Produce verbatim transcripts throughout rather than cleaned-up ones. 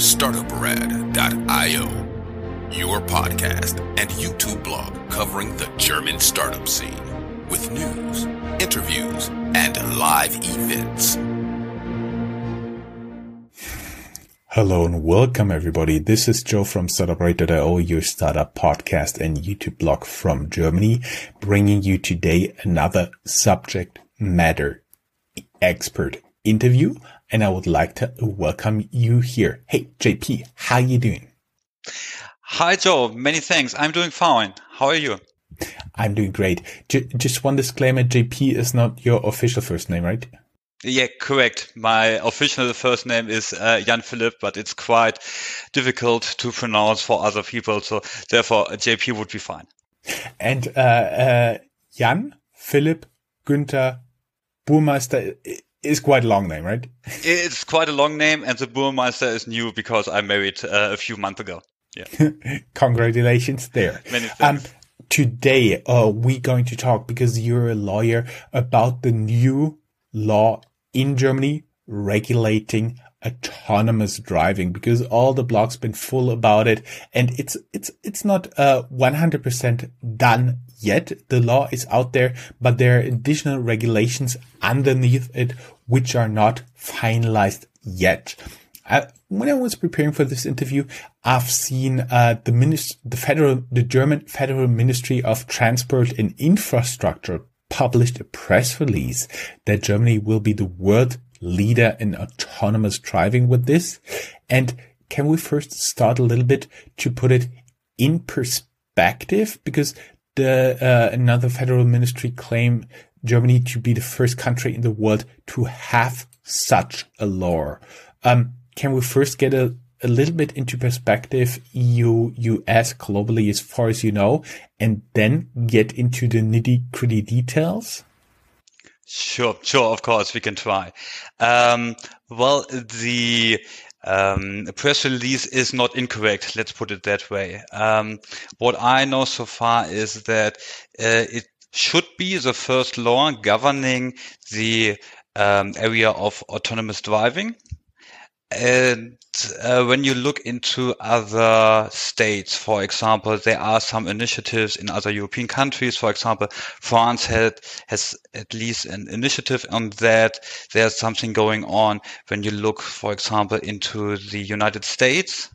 Startuprad dot i o, your podcast and YouTube blog covering the German startup scene with news, interviews, and live events. Hello and welcome everybody. This is Joe from Startuprad dot i o, your startup podcast and YouTube blog from Germany, bringing you today another subject matter expert interview. And I would like to welcome you here. Hey, J P, how you doing? Hi, Joe. Many thanks. I'm doing fine. How are you? I'm doing great. J- just one disclaimer, J P is not your official first name, right? Yeah, correct. My official first name is uh, Jan Philipp, but it's quite difficult to pronounce for other people. So therefore, J P would be fine. And uh, uh, Jan Philipp Günther Burmeister is quite a long name, right? It's quite a long name, and the Burmeister is new because I married uh, a few months ago. Yeah. Congratulations there. Many thanks. Um, today, uh, we're going to talk, because you're a lawyer, about the new law in Germany regulating autonomous driving, because all the blogs been full about it, and it's it's it's not uh one hundred percent done yet. The law is out there, but there are additional regulations underneath it which are not finalized yet. I, when I was preparing for this interview, I've seen uh the minister, the federal, the German Federal Ministry of Transport and Infrastructure published a press release that Germany will be the world leader in autonomous driving with this. And can we first start a little bit to put it in perspective? Because the uh, another federal ministry claimed Germany to be the first country in the world to have such a law. Um, can we first get a, a little bit into perspective, E U, U S, globally, as far as you know, and then get into the nitty-gritty details? Sure, sure, of course, we can try. Um, well, the um, press release is not incorrect, let's put it that way. Um, what I know so far is that uh, it should be the first law governing the um, area of autonomous driving. And uh, when you look into other states, for example, there are some initiatives in other European countries. For example, France had, has at least an initiative on that. There's something going on. When you look, for example, into the United States,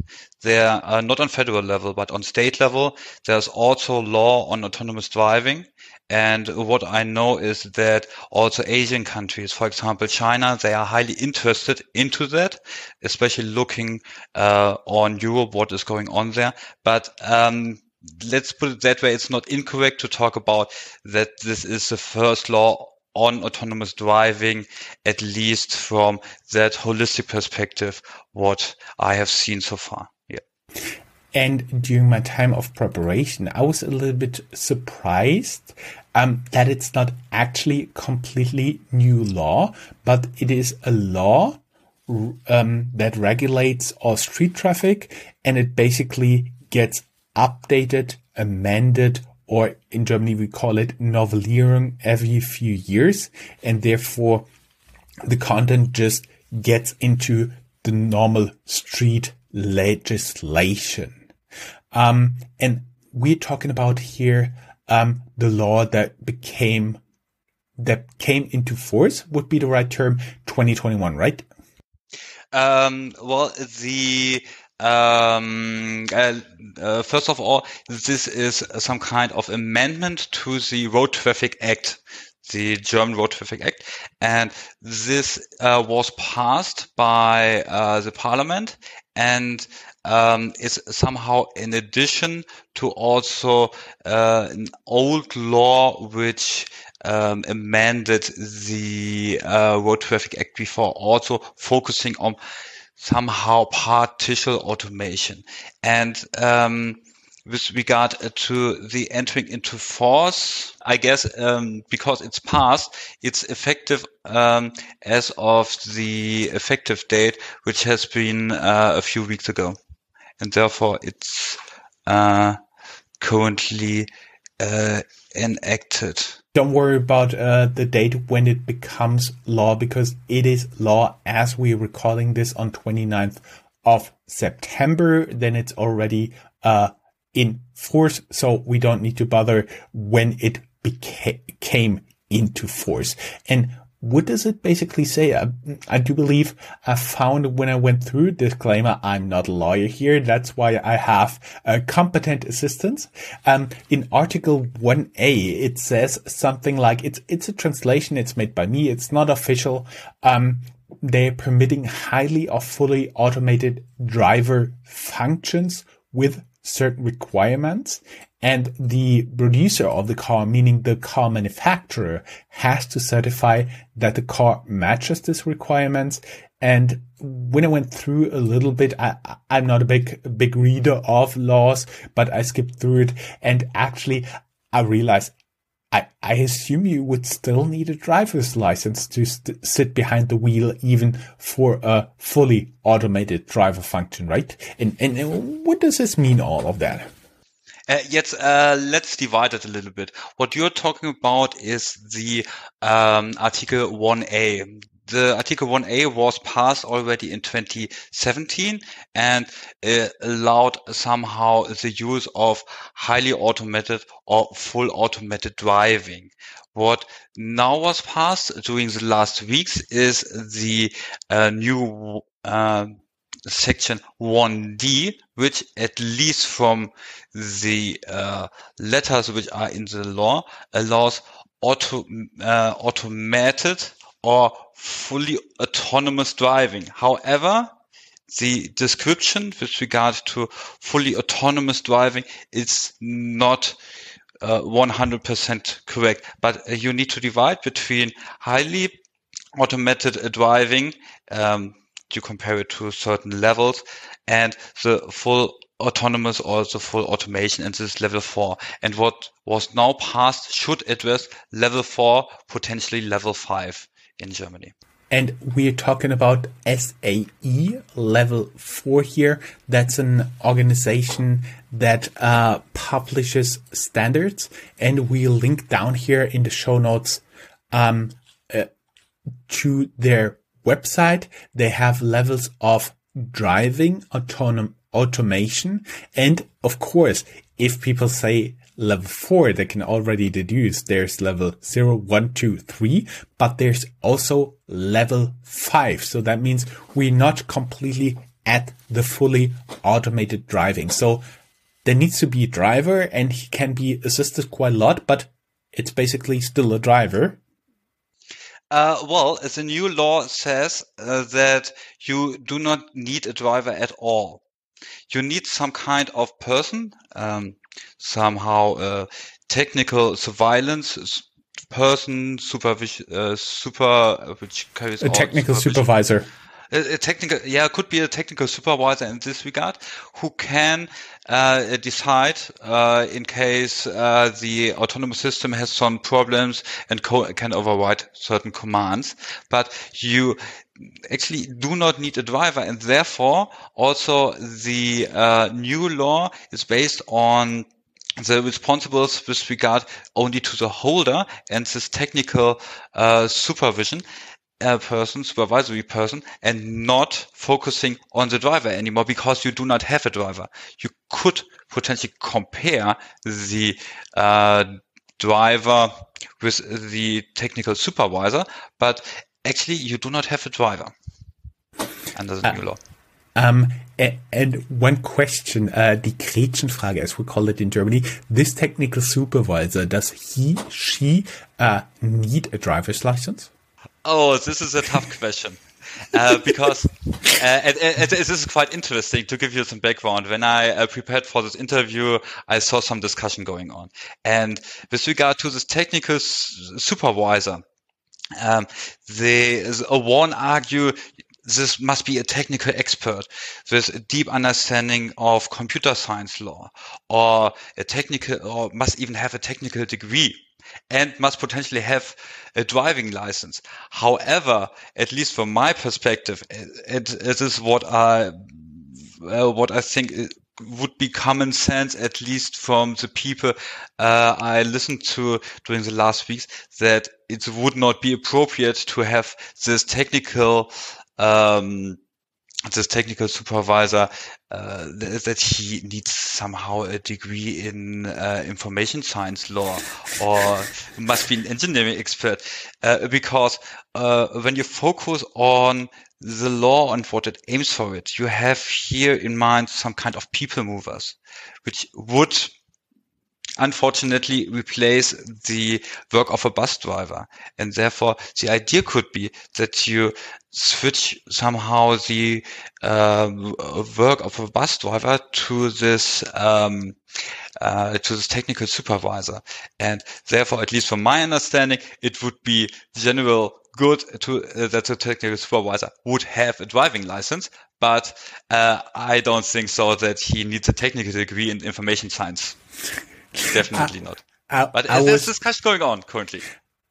there are not on federal level, but on state level, there's also law on autonomous driving. And what I know is that also Asian countries, for example, China, they are highly interested into that, especially looking uh, on Europe, what is going on there. But um, let's put it that way. It's not incorrect to talk about that this is the first law on autonomous driving, at least from that holistic perspective, what I have seen so far. Yeah. And during my time of preparation, I was a little bit surprised um, that it's not actually a completely new law, but it is a law um, that regulates all street traffic, and it basically gets updated, amended, or in Germany we call it Novellierung, every few years, and therefore the content just gets into the normal street legislation. Um, and we're talking about here, um, the law that became, that came into force would be the right term, twenty twenty-one, right? Um, well, the, um, uh, uh, first of all, this is some kind of amendment to the Road Traffic Act, the German Road Traffic Act. And this, uh, was passed by, uh, the parliament, and Um, is somehow in addition to also uh, an old law which um, amended the uh, Road Traffic Act before, also focusing on somehow partial automation. And um, with regard to the entering into force, I guess um, because it's passed, it's effective um, as of the effective date, which has been uh, a few weeks ago. And therefore, it's uh, currently uh, enacted. Don't worry about uh, the date when it becomes law, because it is law as we're recording this on 29th of September, then it's already uh, in force. So we don't need to bother when it became came into force. And what does it basically say? I, I do believe I found when I went through disclaimer, I'm not a lawyer here. That's why I have a competent assistance. Um, in Article one A, it says something like it's, it's a translation. It's made by me. It's not official. Um, they're permitting highly or fully automated driver functions with certain requirements. And the producer of the car, meaning the car manufacturer, has to certify that the car matches these requirements. And when I went through a little bit, I, I'm not a big, big reader of laws, but I skipped through it. And actually, I realized I, I assume you would still need a driver's license to st- sit behind the wheel, even for a fully automated driver function, right? And, and what does this mean, all of that? Uh, yet, uh, let's divide it a little bit. What you're talking about is the um, Article one A. The Article one A was passed already in twenty seventeen and uh, allowed somehow the use of highly automated or full automated driving. What now was passed during the last weeks is the uh, new uh, Section one D, which at least from the uh, letters which are in the law allows auto, uh, automated or fully autonomous driving. However, the description with regard to fully autonomous driving is not uh, one hundred percent correct, but uh, you need to divide between highly automated uh, driving, um, you compare it to certain levels, and the full autonomous or the full automation, and this is level four. And what was now passed should address level four, potentially level five in Germany. And we're talking about S A E level four here. That's an organization that uh, publishes standards, and we link down here in the show notes um, uh, to their website. They have levels of driving, autonom- automation. And of course, if people say level four, they can already deduce there's level zero, one, two, three, but there's also level five. So that means we're not completely at the fully automated driving. So there needs to be a driver, and he can be assisted quite a lot, but it's basically still a driver. Uh, well, the new law says uh, that you do not need a driver at all. You need some kind of person, um, somehow uh, technical surveillance person, supervision, uh, super, which carries a technical supervisor. A technical, yeah, it could be a technical supervisor in this regard who can uh, decide uh, in case uh, the autonomous system has some problems and co- can override certain commands. But you actually do not need a driver, and therefore also the uh, new law is based on the responsibles with regard only to the holder and this technical uh, supervision. A person, supervisory person, and not focusing on the driver anymore, because you do not have a driver. You could potentially compare the uh, driver with the technical supervisor, but actually you do not have a driver under the uh, new law. Um, and one question, uh, die Gretchenfrage, as we call it in Germany. This technical supervisor, does he, she uh, need a driver's license? Oh, this is a tough question uh, because uh, and, and, and this is quite interesting. To give you some background, when I uh, prepared for this interview, I saw some discussion going on. And with regard to this technical s- supervisor, um, the uh, one argue this must be a technical expert with a deep understanding of computer science law, or a technical, or must even have a technical degree, and must potentially have a driving license. However, at least from my perspective, it, it is what I uh, what I think would be common sense, at least from the people uh, I listened to during the last weeks, that it would not be appropriate to have this technical um, this technical supervisor, uh, that he needs somehow a degree in uh, information science law or must be an engineering expert, uh, because uh, when you focus on the law and what it aims for it, you have here in mind some kind of people movers, which would unfortunately replace the work of a bus driver. And therefore the idea could be that you switch somehow the uh, work of a bus driver to this um, uh, to this technical supervisor. And therefore, at least from my understanding, it would be general good to uh, that the technical supervisor would have a driving license, but uh, I don't think so that he needs a technical degree in information science. Definitely I, not. I, but I there's was, discussion going on currently.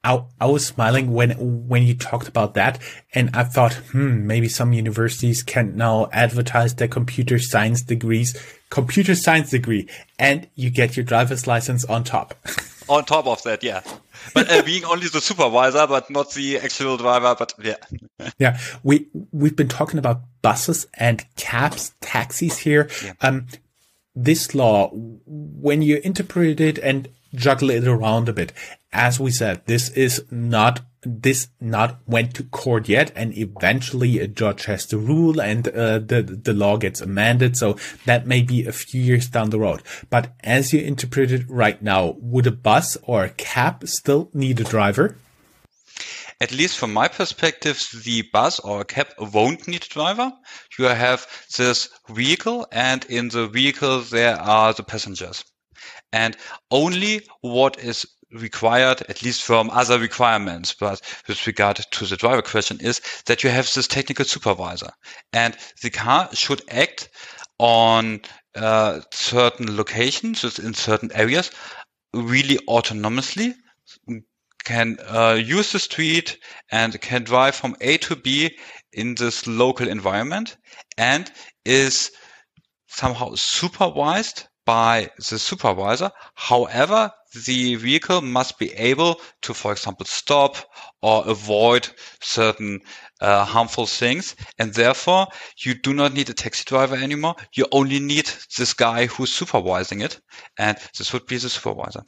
I, I was smiling when when you talked about that, and I thought, hmm, maybe some universities can now advertise their computer science degrees, computer science degree, and you get your driver's license on top. On top of that, yeah. But uh, being only the supervisor, but not the actual driver, but yeah. yeah, we we've been talking about buses and cabs, taxis here. Yeah. Um. This law, when you interpret it and juggle it around a bit, as we said, this is not, this not went to court yet, and eventually a judge has to rule, and uh, the the law gets amended. So that may be a few years down the road. But as you interpret it right now, would a bus or a cab still need a driver? At least from my perspective, the bus or a cab won't need a driver. You have this vehicle, and in the vehicle there are the passengers. And only what is required, at least from other requirements, but with regard to the driver question, is that you have this technical supervisor. And the car should act on uh, certain locations, in certain areas, really autonomously, can uh, use the street and can drive from A to B in this local environment, and is somehow supervised by the supervisor. However, the vehicle must be able to, for example, stop or avoid certain uh, harmful things. And therefore, you do not need a taxi driver anymore. You only need this guy who's supervising it. And this would be the supervisor.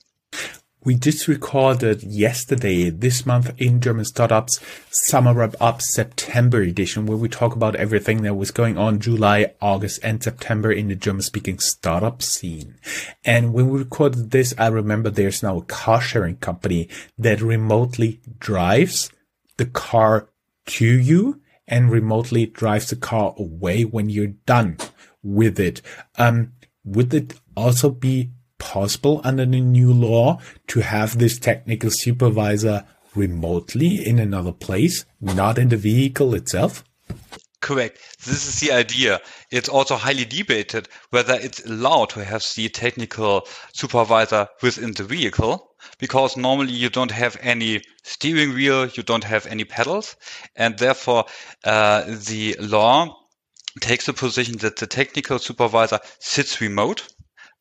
We just recorded yesterday, this month in German Startups, Summer Wrap Up September edition, where we talk about everything that was going on July, August, and September in the German-speaking startup scene. And when we recorded this, I remember there's now a car-sharing company that remotely drives the car to you and remotely drives the car away when you're done with it. Um, would it also be possible under the new law to have this technical supervisor remotely in another place, not in the vehicle itself? Correct. This is the idea. It's also highly debated whether it's allowed to have the technical supervisor within the vehicle, because normally you don't have any steering wheel, you don't have any pedals, and therefore uh, the law takes the position that the technical supervisor sits remote.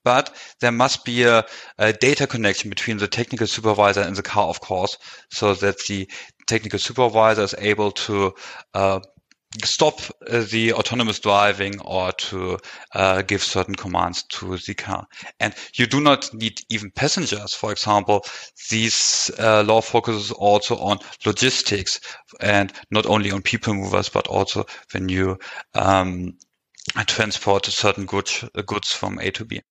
But there must be a, a data connection between the technical supervisor and the car, of course, so that the technical supervisor is able to uh, stop uh, the autonomous driving or to uh, give certain commands to the car. And you do not need even passengers. For example, this uh, law focuses also on logistics, and not only on people movers, but also when you um, transport certain goods, goods from A to B.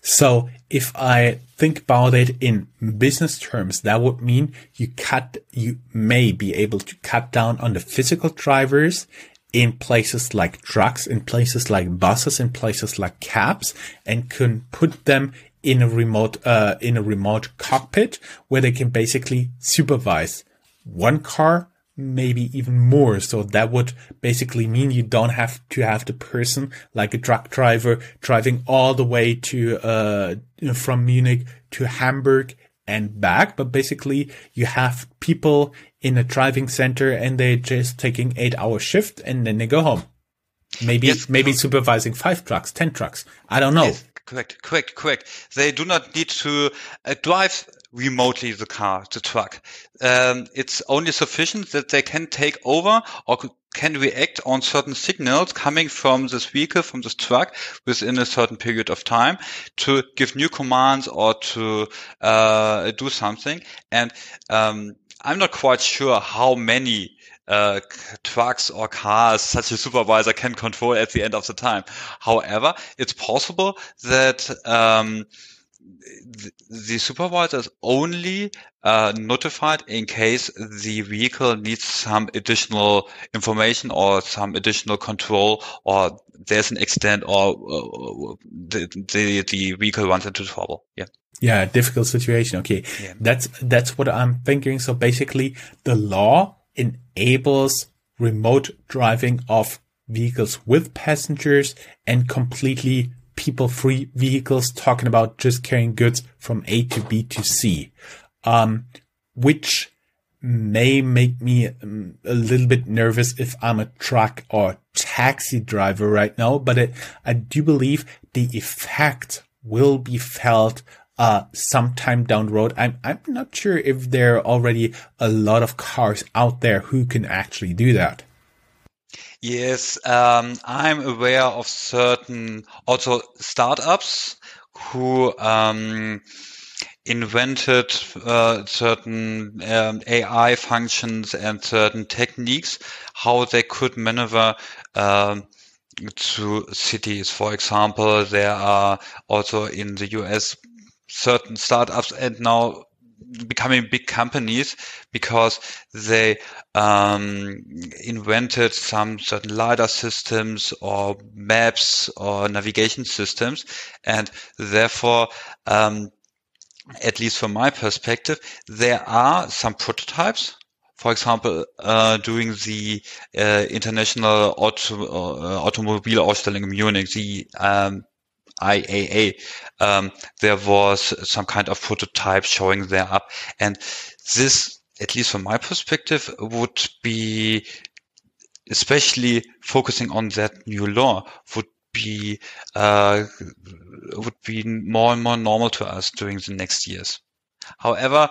So if I think about it in business terms, that would mean you cut, you may be able to cut down on the physical drivers in places like trucks, in places like buses, in places like cabs, and can put them in a remote, uh, in a remote cockpit where they can basically supervise one car, maybe even more. So that would basically mean you don't have to have the person like a truck driver driving all the way to, uh, from Munich to Hamburg and back. But basically you have people in a driving center and they're just taking eight hour shift and then they go home. Maybe, yes, maybe correct. Supervising five trucks, ten trucks. I don't know. Yes, correct, correct, correct. They do not need to uh, drive remotely the car, the truck. Um, it's only sufficient that they can take over or can react on certain signals coming from this vehicle, from this truck, within a certain period of time to give new commands or to uh, do something. And um, I'm not quite sure how many Uh, trucks or cars such a supervisor can control at the end of the time. However, it's possible that um, th the supervisor is only uh, notified in case the vehicle needs some additional information or some additional control, or there's an accident, or uh, the, the the vehicle runs into trouble. Yeah. Yeah, difficult situation. Okay, yeah. that's that's what I'm thinking. So basically, the law enables remote driving of vehicles with passengers and completely people-free vehicles, talking about just carrying goods from A to B to C, um, which may make me um, a little bit nervous if I'm a truck or taxi driver right now. But I, I do believe the effect will be felt Uh, sometime down the road. I'm, I'm not sure if there are already a lot of cars out there who can actually do that. Yes, um, I'm aware of certain also startups who um, invented uh, certain um, A I functions and certain techniques, how they could maneuver um, to cities. For example, there are also in the U S certain startups and now becoming big companies because they um, invented some certain LiDAR systems or maps or navigation systems. And therefore, um, at least from my perspective, there are some prototypes. For example, uh, during the uh, International Auto uh, Automobile Ausstellung in Munich, the um, I A A, um, there was some kind of prototype showing there up. And this, at least from my perspective, would be, especially focusing on that new law, would be, uh, would be more and more normal to us during the next years. However,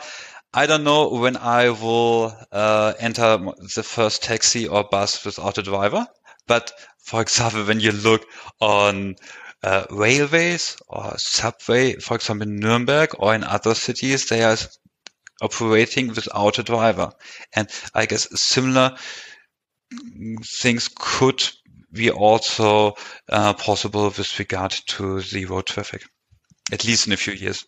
I don't know when I will uh, enter the first taxi or bus without a driver. But for example, when you look on Uh, railways or subway, for example, in Nuremberg or in other cities, they are operating without a driver. And I guess similar things could be also uh, possible with regard to the road traffic, at least in a few years.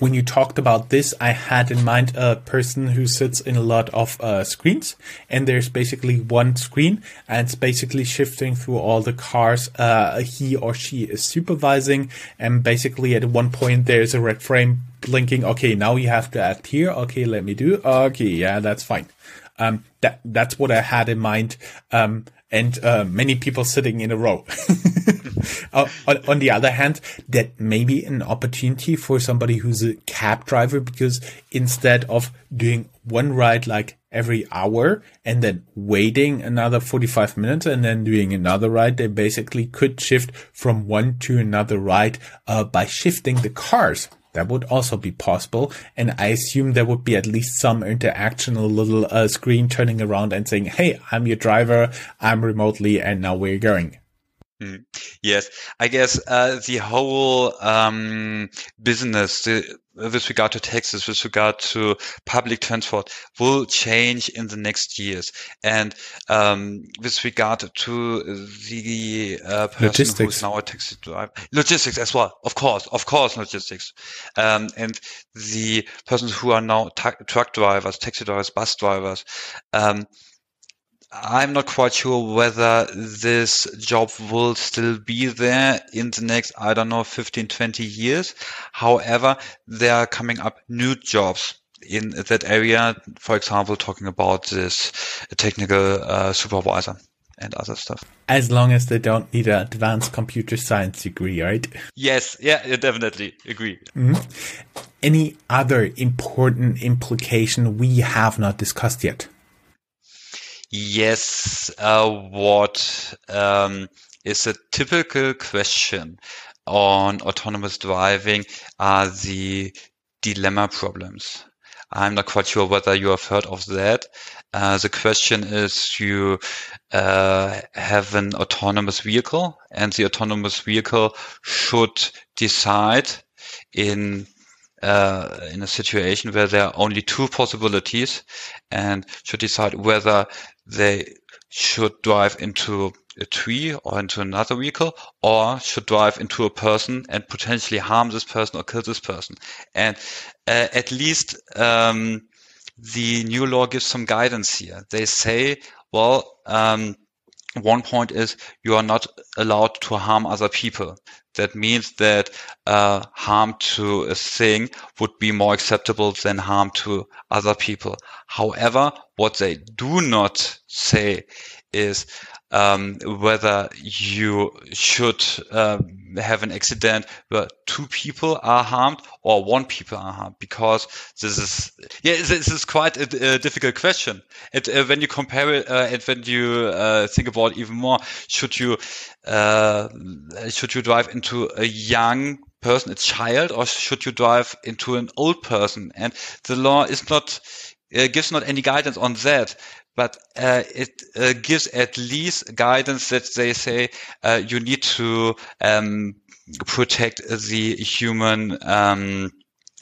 When you talked about this, I had in mind a person who sits in a lot of uh, screens, and there's basically one screen, and it's basically shifting through all the cars uh, he or she is supervising, and basically at one point there's a red frame blinking. Okay, now you have to act here. Okay, let me do. Okay, yeah, that's fine. Um, that that's what I had in mind. Um, and uh, many people sitting in a row. Uh, on, on the other hand, that may be an opportunity for somebody who's a cab driver, because instead of doing one ride like every hour and then waiting another forty-five minutes and then doing another ride, they basically could shift from one to another ride uh, by shifting the cars. That would also be possible. And I assume there would be at least some interaction, a little uh, screen turning around and saying, hey, I'm your driver, I'm remotely, and now we're going. Mm. Yes, I guess uh, the whole um, business the, with regard to taxis, with regard to public transport, will change in the next years. And um, with regard to the uh, person logistics. Who's now a taxi driver, logistics as well, of course, of course, logistics. Um, and the persons who are now truck drivers, taxi drivers, bus drivers. Um, I'm not quite sure whether this job will still be there in the next, I don't know, fifteen, twenty years. However, there are coming up new jobs in that area. For example, talking about this technical uh, supervisor and other stuff. As long as they don't need an advanced computer science degree, right? Yes. Yeah, I definitely agree. Mm-hmm. Any other important implication we have not discussed yet? Yes, uh, what um, is a typical question on autonomous driving are the dilemma problems. I'm not quite sure whether you have heard of that. Uh, the question is, you uh, have an autonomous vehicle, and the autonomous vehicle should decide in uh, in a situation where there are only two possibilities, and should decide whether they should drive into a tree or into another vehicle, or should drive into a person and potentially harm this person or kill this person. And uh, at least um, the new law gives some guidance here. They say, well, um, one point is you are not allowed to harm other people. That means that uh, harm to a thing would be more acceptable than harm to other people. However, what they do not say is um, whether you should uh, have an accident where two people are harmed or one people are harmed, because this is yeah this is quite a, a difficult question. And uh, when you compare it, uh, and when you uh, think about it even more, should you uh, should you drive into a young person, a child, or should you drive into an old person? And the law is not uh, gives not any guidance on that. But uh, it uh, gives at least guidance that they say uh, you need to um, protect the human um,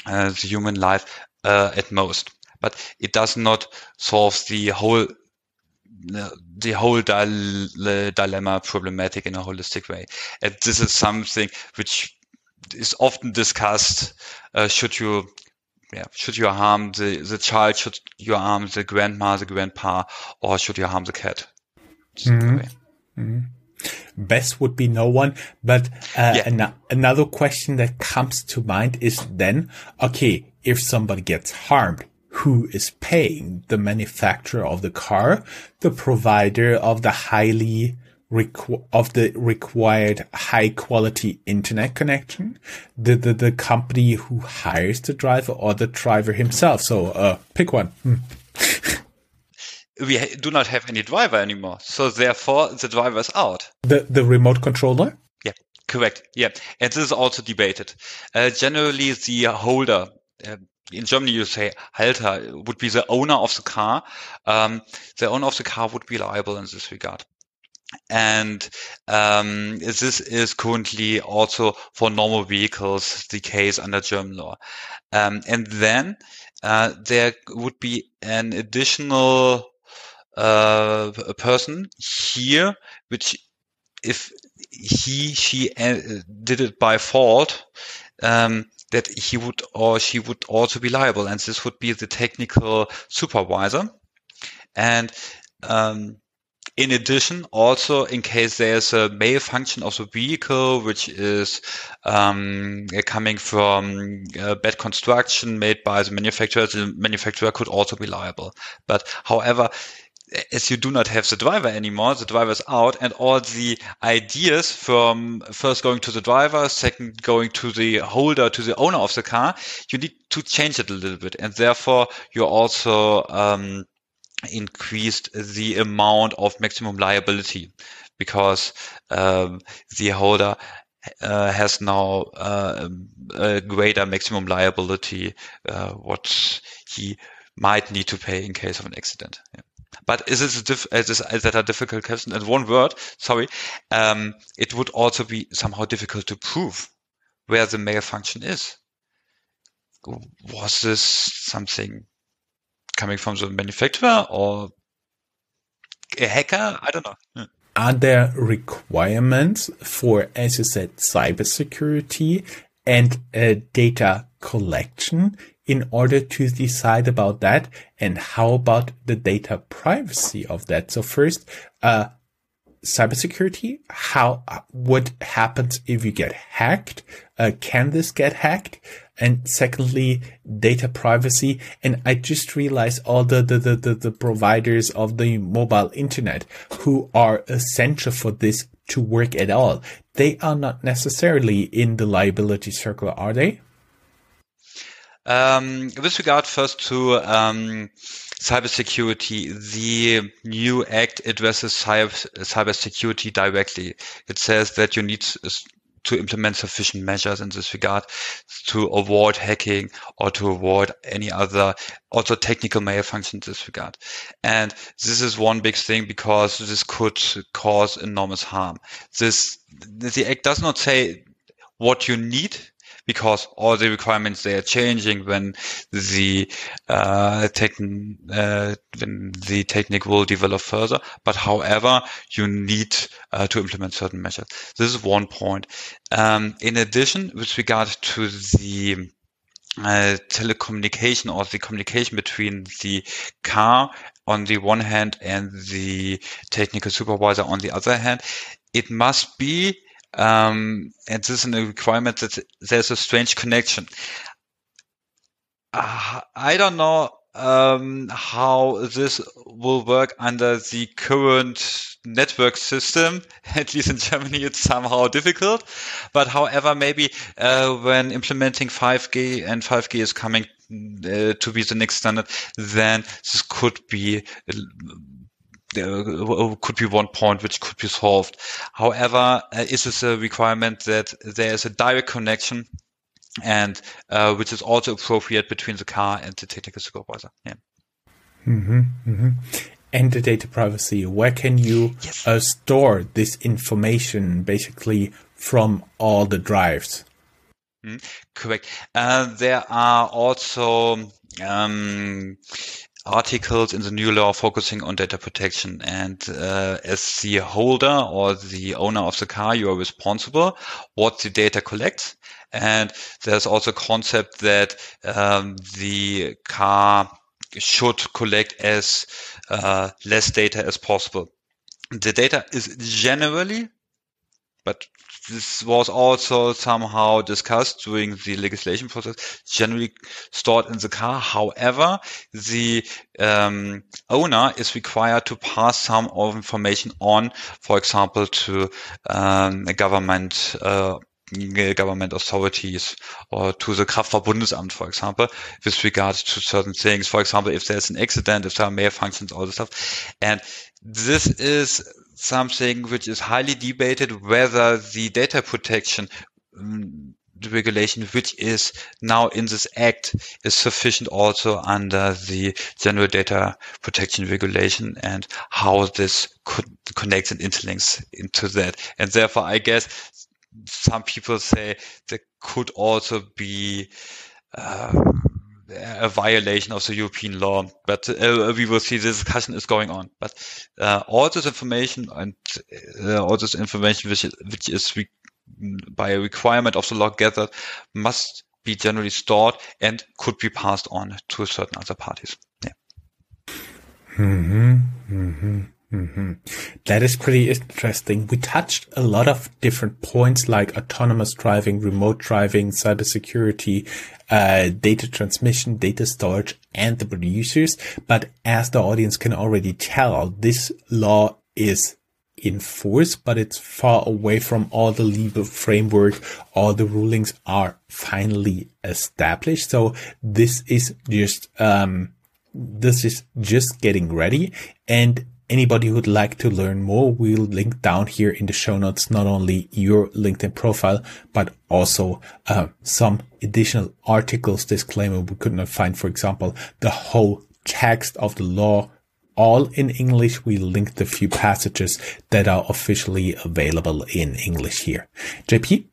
uh, the human life uh, at most. But it does not solve the whole uh, the whole dile- dilemma problematic in a holistic way. And this is something which is often discussed. Uh, should you? Yeah, should you harm the, the child? Should you harm the grandma, the grandpa, or should you harm the cat? Mm-hmm. Mm-hmm. Best would be no one. But uh, yeah. an- another question that comes to mind is then, okay, if somebody gets harmed, who is paying? The manufacturer of the car, the provider of the highly Requ- of the required high quality internet connection, the, the, the company who hires the driver, or the driver himself. So, uh, pick one. Hmm. We ha- do not have any driver anymore. So therefore the driver is out. The, the remote controller? Yeah, correct. Yeah. And this is also debated. Uh, generally the holder, uh, in Germany, you say Halter, would be the owner of the car. Um, the owner of the car would be liable in this regard. And um, this is currently also for normal vehicles the case under German law. Um, and then uh, there would be an additional uh, person here, which if he, she uh, did it by fault, um, that he would or she would also be liable. And this would be the technical supervisor. And um in addition, also in case there's a malfunction of the vehicle, which is um, coming from uh, bad construction made by the manufacturer, the manufacturer could also be liable. But however, as you do not have the driver anymore, the driver is out, and all the ideas from first going to the driver, second going to the holder, to the owner of the car, you need to change it a little bit. And therefore, you're also... Um, increased the amount of maximum liability, because um, the holder uh, has now uh, a greater maximum liability, uh, what he might need to pay in case of an accident. Yeah. But is this a diff- is this, is that a difficult question? And one word, sorry, um, it would also be somehow difficult to prove where the malfunction is. Was this something coming from the manufacturer or a hacker? I don't know. Are there requirements for, as you said, cybersecurity and uh, data collection in order to decide about that? And how about the data privacy of that? So first, uh, cybersecurity, how, what happens if you get hacked? Uh, can this get hacked? And secondly, data privacy. And I just realized all the, the, the, the, the providers of the mobile internet who are essential for this to work at all. They are not necessarily in the liability circle, are they? Um, with regard first to um, cybersecurity, the new act addresses cyber, cybersecurity directly. It says that you need to implement sufficient measures in this regard to avoid hacking or to avoid any other also technical malfunctions in this regard. And this is one big thing because this could cause enormous harm. This, the Act does not say what you need, because all the requirements, they are changing when the uh, tech, uh, when the technique will develop further. But however, you need uh, to implement certain measures. This is one point. Um, in addition, with regard to the uh, telecommunication or the communication between the car on the one hand and the technical supervisor on the other hand, it must be Um, and this is a requirement that there's a strange connection. Uh, I don't know um, how this will work under the current network system. At least in Germany, it's somehow difficult. But however, maybe uh, when implementing five G, and five G is coming uh, to be the next standard, then this could be uh, could be one point which could be solved. However, uh, is this a requirement that there is a direct connection and uh, which is also appropriate between the car and the technical supervisor? Yeah. Mm-hmm, mm-hmm. And the data privacy. Where can you yes. uh, store this information basically from all the drives? Mm, correct. Uh, there are also um, articles in the new law focusing on data protection, and uh, as the holder or the owner of the car, you are responsible what the data collects. And there's also a concept that um, the car should collect as uh, less data as possible. The data is generally, but this was also somehow discussed during the legislation process, generally stored in the car. However, the um, owner is required to pass some of information on, for example, to um, a government uh, government authorities or to the Kraftfahrtbundesamt, for example, with regard to certain things. For example, if there's an accident, if there are malfunctions, all this stuff. And this is something which is highly debated, whether the data protection um, the regulation which is now in this act is sufficient also under the general data protection regulation, and how this could connects and interlinks into that. And therefore, I guess some people say there could also be uh, a violation of the European law, but uh, we will see. The discussion is going on. But uh, all this information and uh, all this information which is, which is re by a requirement of the law gathered must be generally stored and could be passed on to certain other parties. Yeah. Mm-hmm. Mm-hmm. Mm-hmm. That is pretty interesting. We touched a lot of different points like autonomous driving, remote driving, cybersecurity, uh, data transmission, data storage, and the producers. But as the audience can already tell, this law is in force, but it's far away from all the legal framework. All the rulings are finally established. So this is just, um, this is just getting ready. And anybody who'd like to learn more, we'll link down here in the show notes, not only your LinkedIn profile, but also uh, some additional articles. Disclaimer, we could not find, for example, the whole text of the law, all in English. We linked a few passages that are officially available in English here. J P, it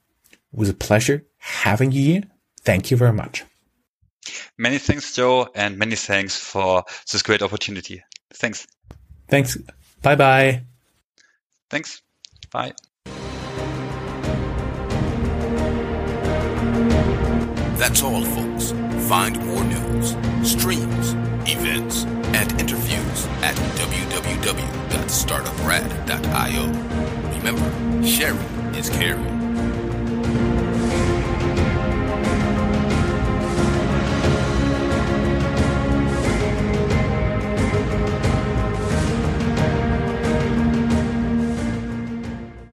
was a pleasure having you here. Thank you very much. Many thanks, Joe, and many thanks for this great opportunity. Thanks. Thanks. Bye-bye. Thanks. Bye. That's all, folks. Find more news, streams, events, and interviews at w w w dot startuprad dot i o. Remember, sharing is caring.